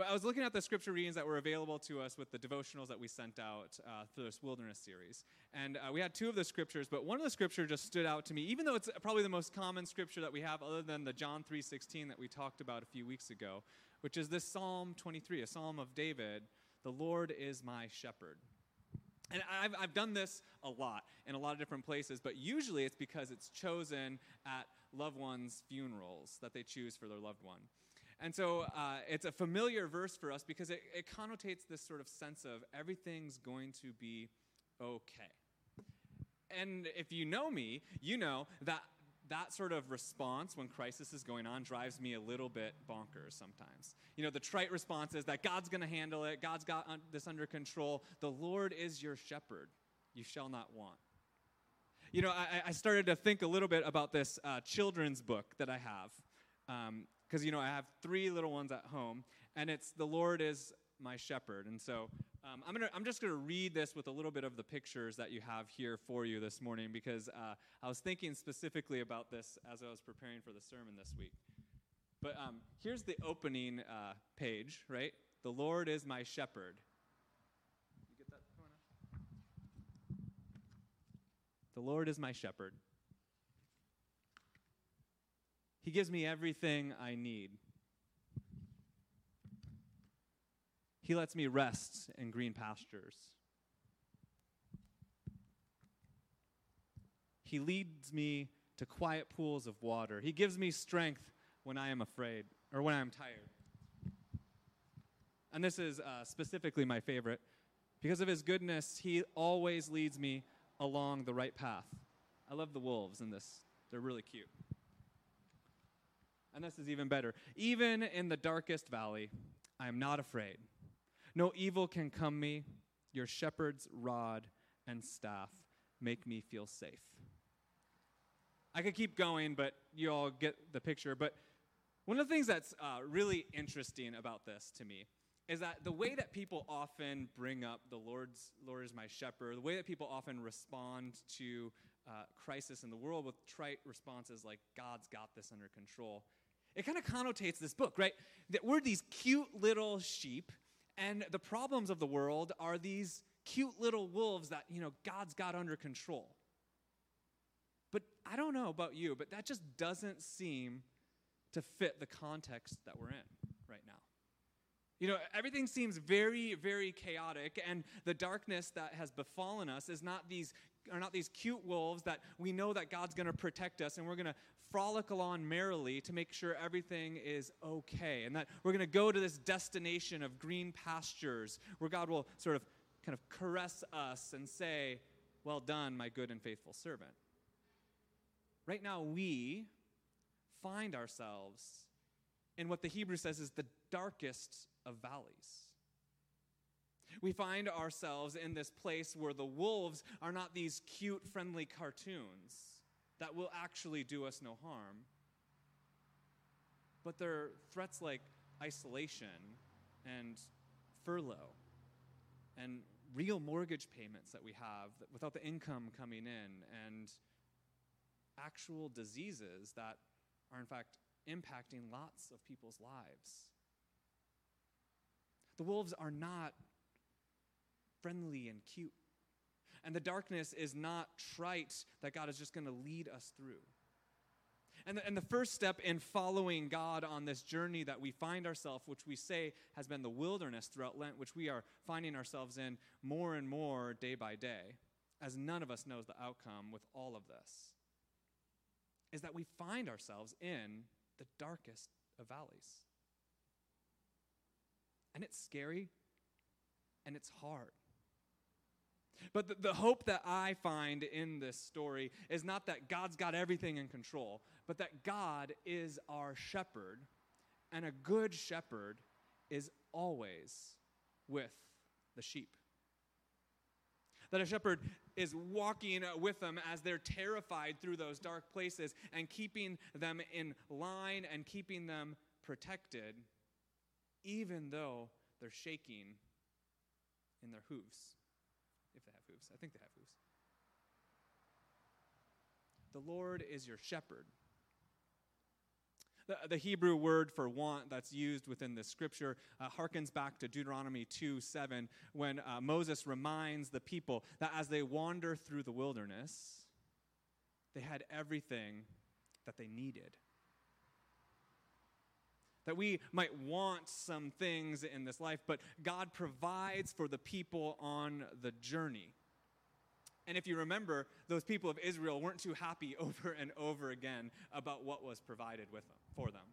But I was looking at the scripture readings that were available to us with the devotionals that we sent out through this wilderness series. And we had two of the scriptures, but one of the scriptures just stood out to me, even though it's probably the most common scripture that we have other than the John 3:16 that we talked about a few weeks ago, which is this Psalm 23, a psalm of David, "The Lord is my shepherd." And I've done this a lot in a lot of different places, but usually it's because it's chosen at loved ones' funerals that they choose for their loved one. And so it's a familiar verse for us because it connotates this sort of sense of everything's going to be okay. And if you know me, you know that that sort of response when crisis is going on drives me a little bit bonkers sometimes. You know, the trite response is that God's going to handle it. God's got this under control. The Lord is your shepherd. You shall not want. You know, I started to think a little bit about this children's book that I have. Because, you know, I have three little ones at home, and it's "The Lord is my shepherd." And so I'm just going to read this with a little bit of the pictures that you have here for you this morning, because I was thinking specifically about this as I was preparing for the sermon this week. But here's the opening page, right? "The Lord is my shepherd." You get that corner? "The Lord is my shepherd. He gives me everything I need. He lets me rest in green pastures. He leads me to quiet pools of water. He gives me strength when I am afraid or when I am tired." And this is specifically my favorite. "Because of his goodness, he always leads me along the right path." I love the wolves in this. They're really cute. And this is even better. "Even in the darkest valley, I am not afraid. No evil can come me. Your shepherd's rod and staff make me feel safe." I could keep going, but you all get the picture. But one of the things that's really interesting about this to me is that the way that people often bring up the Lord is my shepherd, the way that people often respond to crisis in the world with trite responses like "God's got this under control," it kind of connotates this book, right? That we're these cute little sheep, and the problems of the world are these cute little wolves that, you know, God's got under control. But I don't know about you, but that just doesn't seem to fit the context that we're in right now. You know, everything seems very, very chaotic, and the darkness that has befallen us are not these cute wolves that we know that God's going to protect us, and we're going to frolic along merrily to make sure everything is okay, and that we're going to go to this destination of green pastures where God will sort of kind of caress us and say, "Well done, my good and faithful servant." Right now, we find ourselves in what the Hebrew says is the darkest of valleys. We find ourselves in this place where the wolves are not these cute, friendly cartoons that will actually do us no harm, but they're threats like isolation and furlough and real mortgage payments that we have without the income coming in, and actual diseases that are, in fact, impacting lots of people's lives. The wolves are not friendly and cute. And the darkness is not trite that God is just going to lead us through. And the first step in following God on this journey that we find ourselves, which we say has been the wilderness throughout Lent, which we are finding ourselves in more and more day by day, as none of us knows the outcome with all of this, is that we find ourselves in the darkest of valleys. And it's scary, and it's hard. But the hope that I find in this story is not that God's got everything in control, but that God is our shepherd, and a good shepherd is always with the sheep. That a shepherd is walking with them as they're terrified through those dark places and keeping them in line and keeping them protected, even though they're shaking in their hooves. If they have hooves. I think they have hooves. The Lord is your shepherd. The Hebrew word for want that's used within this scripture harkens back to Deuteronomy 2:7, when Moses reminds the people that as they wander through the wilderness, they had everything that they needed. That we might want some things in this life, but God provides for the people on the journey. And if you remember, those people of Israel weren't too happy over and over again about what was provided for them.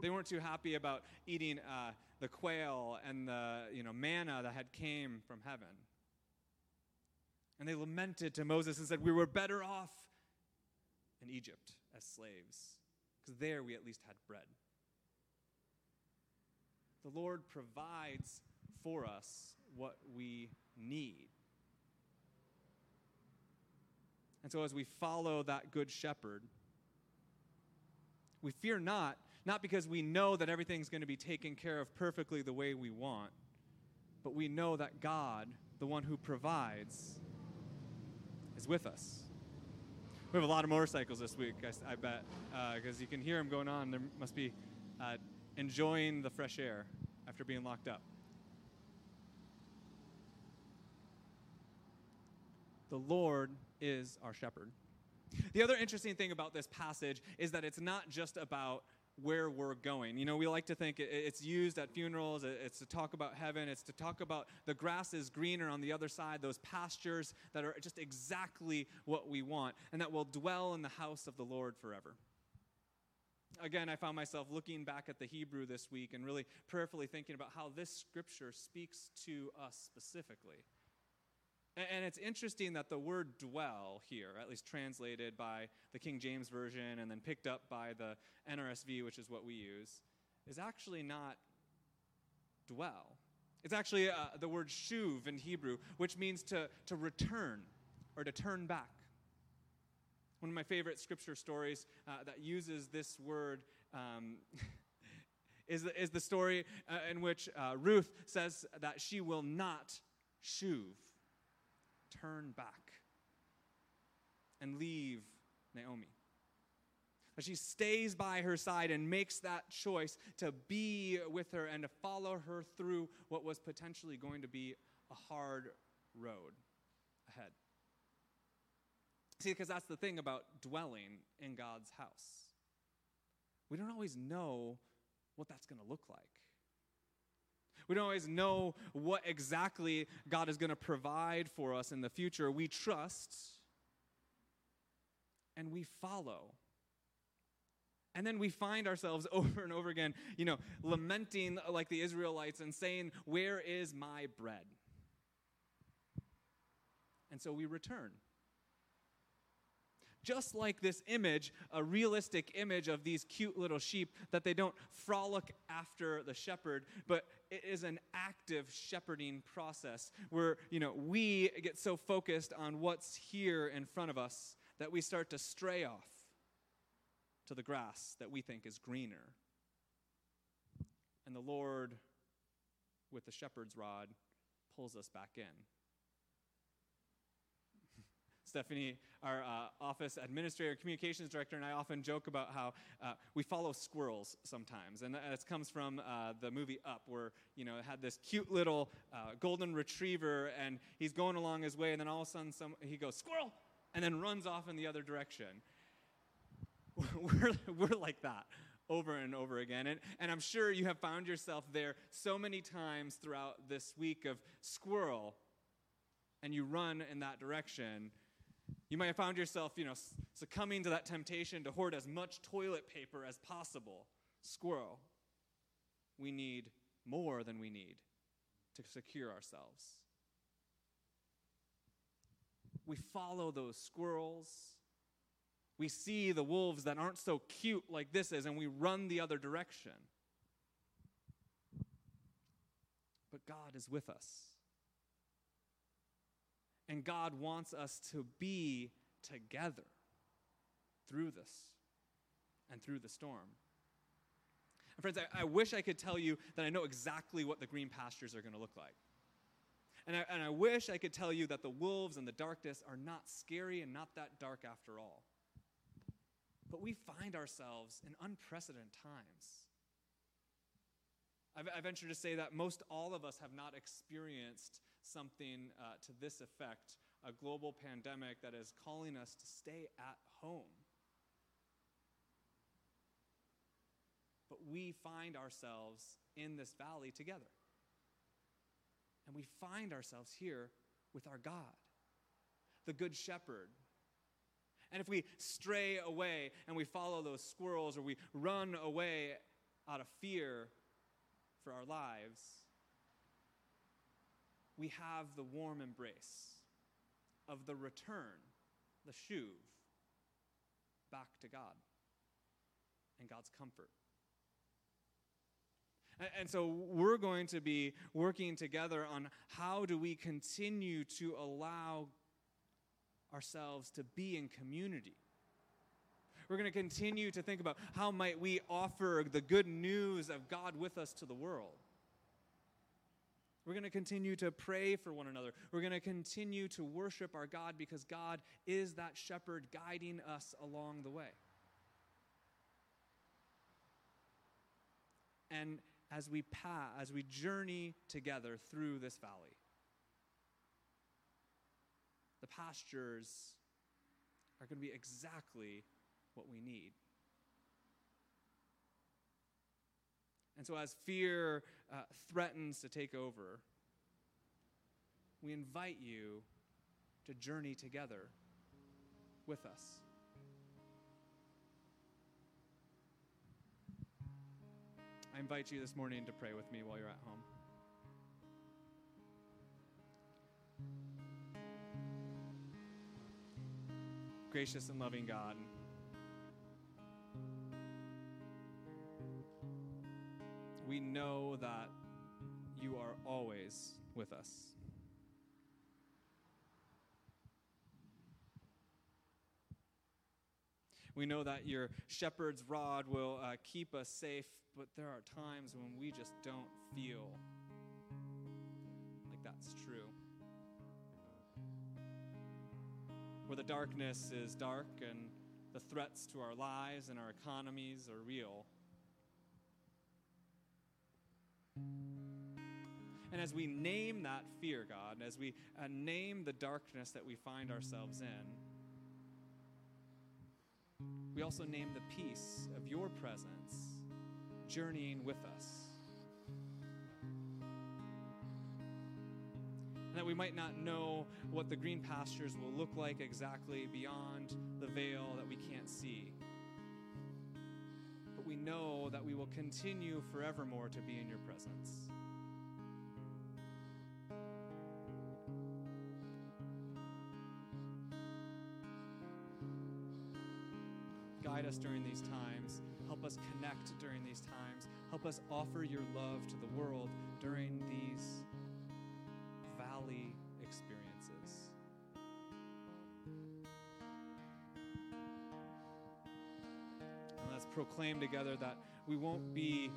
They weren't too happy about eating the quail and the manna that had came from heaven. And they lamented to Moses and said, "We were better off in Egypt as slaves, because there we at least had bread." The Lord provides for us what we need. And so as we follow that good shepherd, we fear not, not because we know that everything's going to be taken care of perfectly the way we want, but we know that God, the one who provides, is with us. We have a lot of motorcycles this week, I bet, because you can hear them going on. They must be enjoying the fresh air after being locked up. The Lord is our shepherd. The other interesting thing about this passage is that it's not just about where we're going. You know, we like to think it's used at funerals, it's to talk about heaven, it's to talk about the grass is greener on the other side, those pastures that are just exactly what we want, and that will dwell in the house of the Lord forever. Again, I found myself looking back at the Hebrew this week and really prayerfully thinking about how this scripture speaks to us specifically. And it's interesting that the word dwell here, at least translated by the King James Version and then picked up by the NRSV, which is what we use, is actually not dwell. It's actually the word shuv in Hebrew, which means to return or to turn back. One of my favorite scripture stories that uses this word is the story in which Ruth says that she will not shuv, turn back and leave Naomi. But she stays by her side and makes that choice to be with her and to follow her through what was potentially going to be a hard road ahead. See, because that's the thing about dwelling in God's house. We don't always know what that's going to look like. We don't always know what exactly God is going to provide for us in the future. We trust and we follow. And then we find ourselves over and over again, lamenting like the Israelites and saying, "Where is my bread?" And so we return. Just like this image, a realistic image of these cute little sheep, that they don't frolic after the shepherd, but it is an active shepherding process where, we get so focused on what's here in front of us that we start to stray off to the grass that we think is greener. And the Lord, with the shepherd's rod, pulls us back in. Stephanie, our office administrator, communications director, and I often joke about how we follow squirrels sometimes. And that comes from the movie Up, where, it had this cute little golden retriever, and he's going along his way, and then all of a sudden he goes, "Squirrel!" and then runs off in the other direction. We're like that over and over again. And I'm sure you have found yourself there so many times throughout this week of squirrel, and you run in that direction. You might have found yourself, succumbing to that temptation to hoard as much toilet paper as possible. Squirrel. We need more than we need to secure ourselves. We follow those squirrels. We see the wolves that aren't so cute like this is, and we run the other direction. But God is with us. And God wants us to be together through this and through the storm. And friends, I wish I could tell you that I know exactly what the green pastures are going to look like. And I wish I could tell you that the wolves and the darkness are not scary and not that dark after all. But we find ourselves in unprecedented times. I venture to say that most all of us have not experienced something to this effect, a global pandemic that is calling us to stay at home. But we find ourselves in this valley together. And we find ourselves here with our God, the Good Shepherd. And if we stray away and we follow those squirrels, or we run away out of fear for our lives, we have the warm embrace of the return, the shuv, back to God and God's comfort. And so we're going to be working together on how do we continue to allow ourselves to be in community. We're going to continue to think about how might we offer the good news of God with us to the world. We're going to continue to pray for one another. We're going to continue to worship our God, because God is that shepherd guiding us along the way. And as we journey together through this valley, the pastures are going to be exactly what we need. And so as fear threatens to take over, we invite you to journey together with us. I invite you this morning to pray with me while you're at home. Gracious and loving God, we know that you are always with us. We know that your shepherd's rod will keep us safe, but there are times when we just don't feel like that's true. Where the darkness is dark and the threats to our lives and our economies are real. And as we name that fear, God, and as we name the darkness that we find ourselves in, we also name the peace of your presence journeying with us. And that we might not know what the green pastures will look like exactly beyond the veil that we can't see. But we know that we will continue forevermore to be in your presence. Guide us during these times. Help us connect during these times. Help us offer your love to the world during these valley experiences. And let's proclaim together that we won't be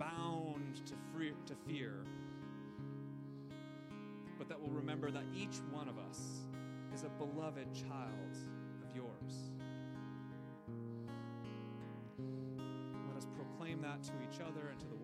bound to fear, but that we'll remember that each one of us is a beloved child of yours. Proclaim that to each other and to the world.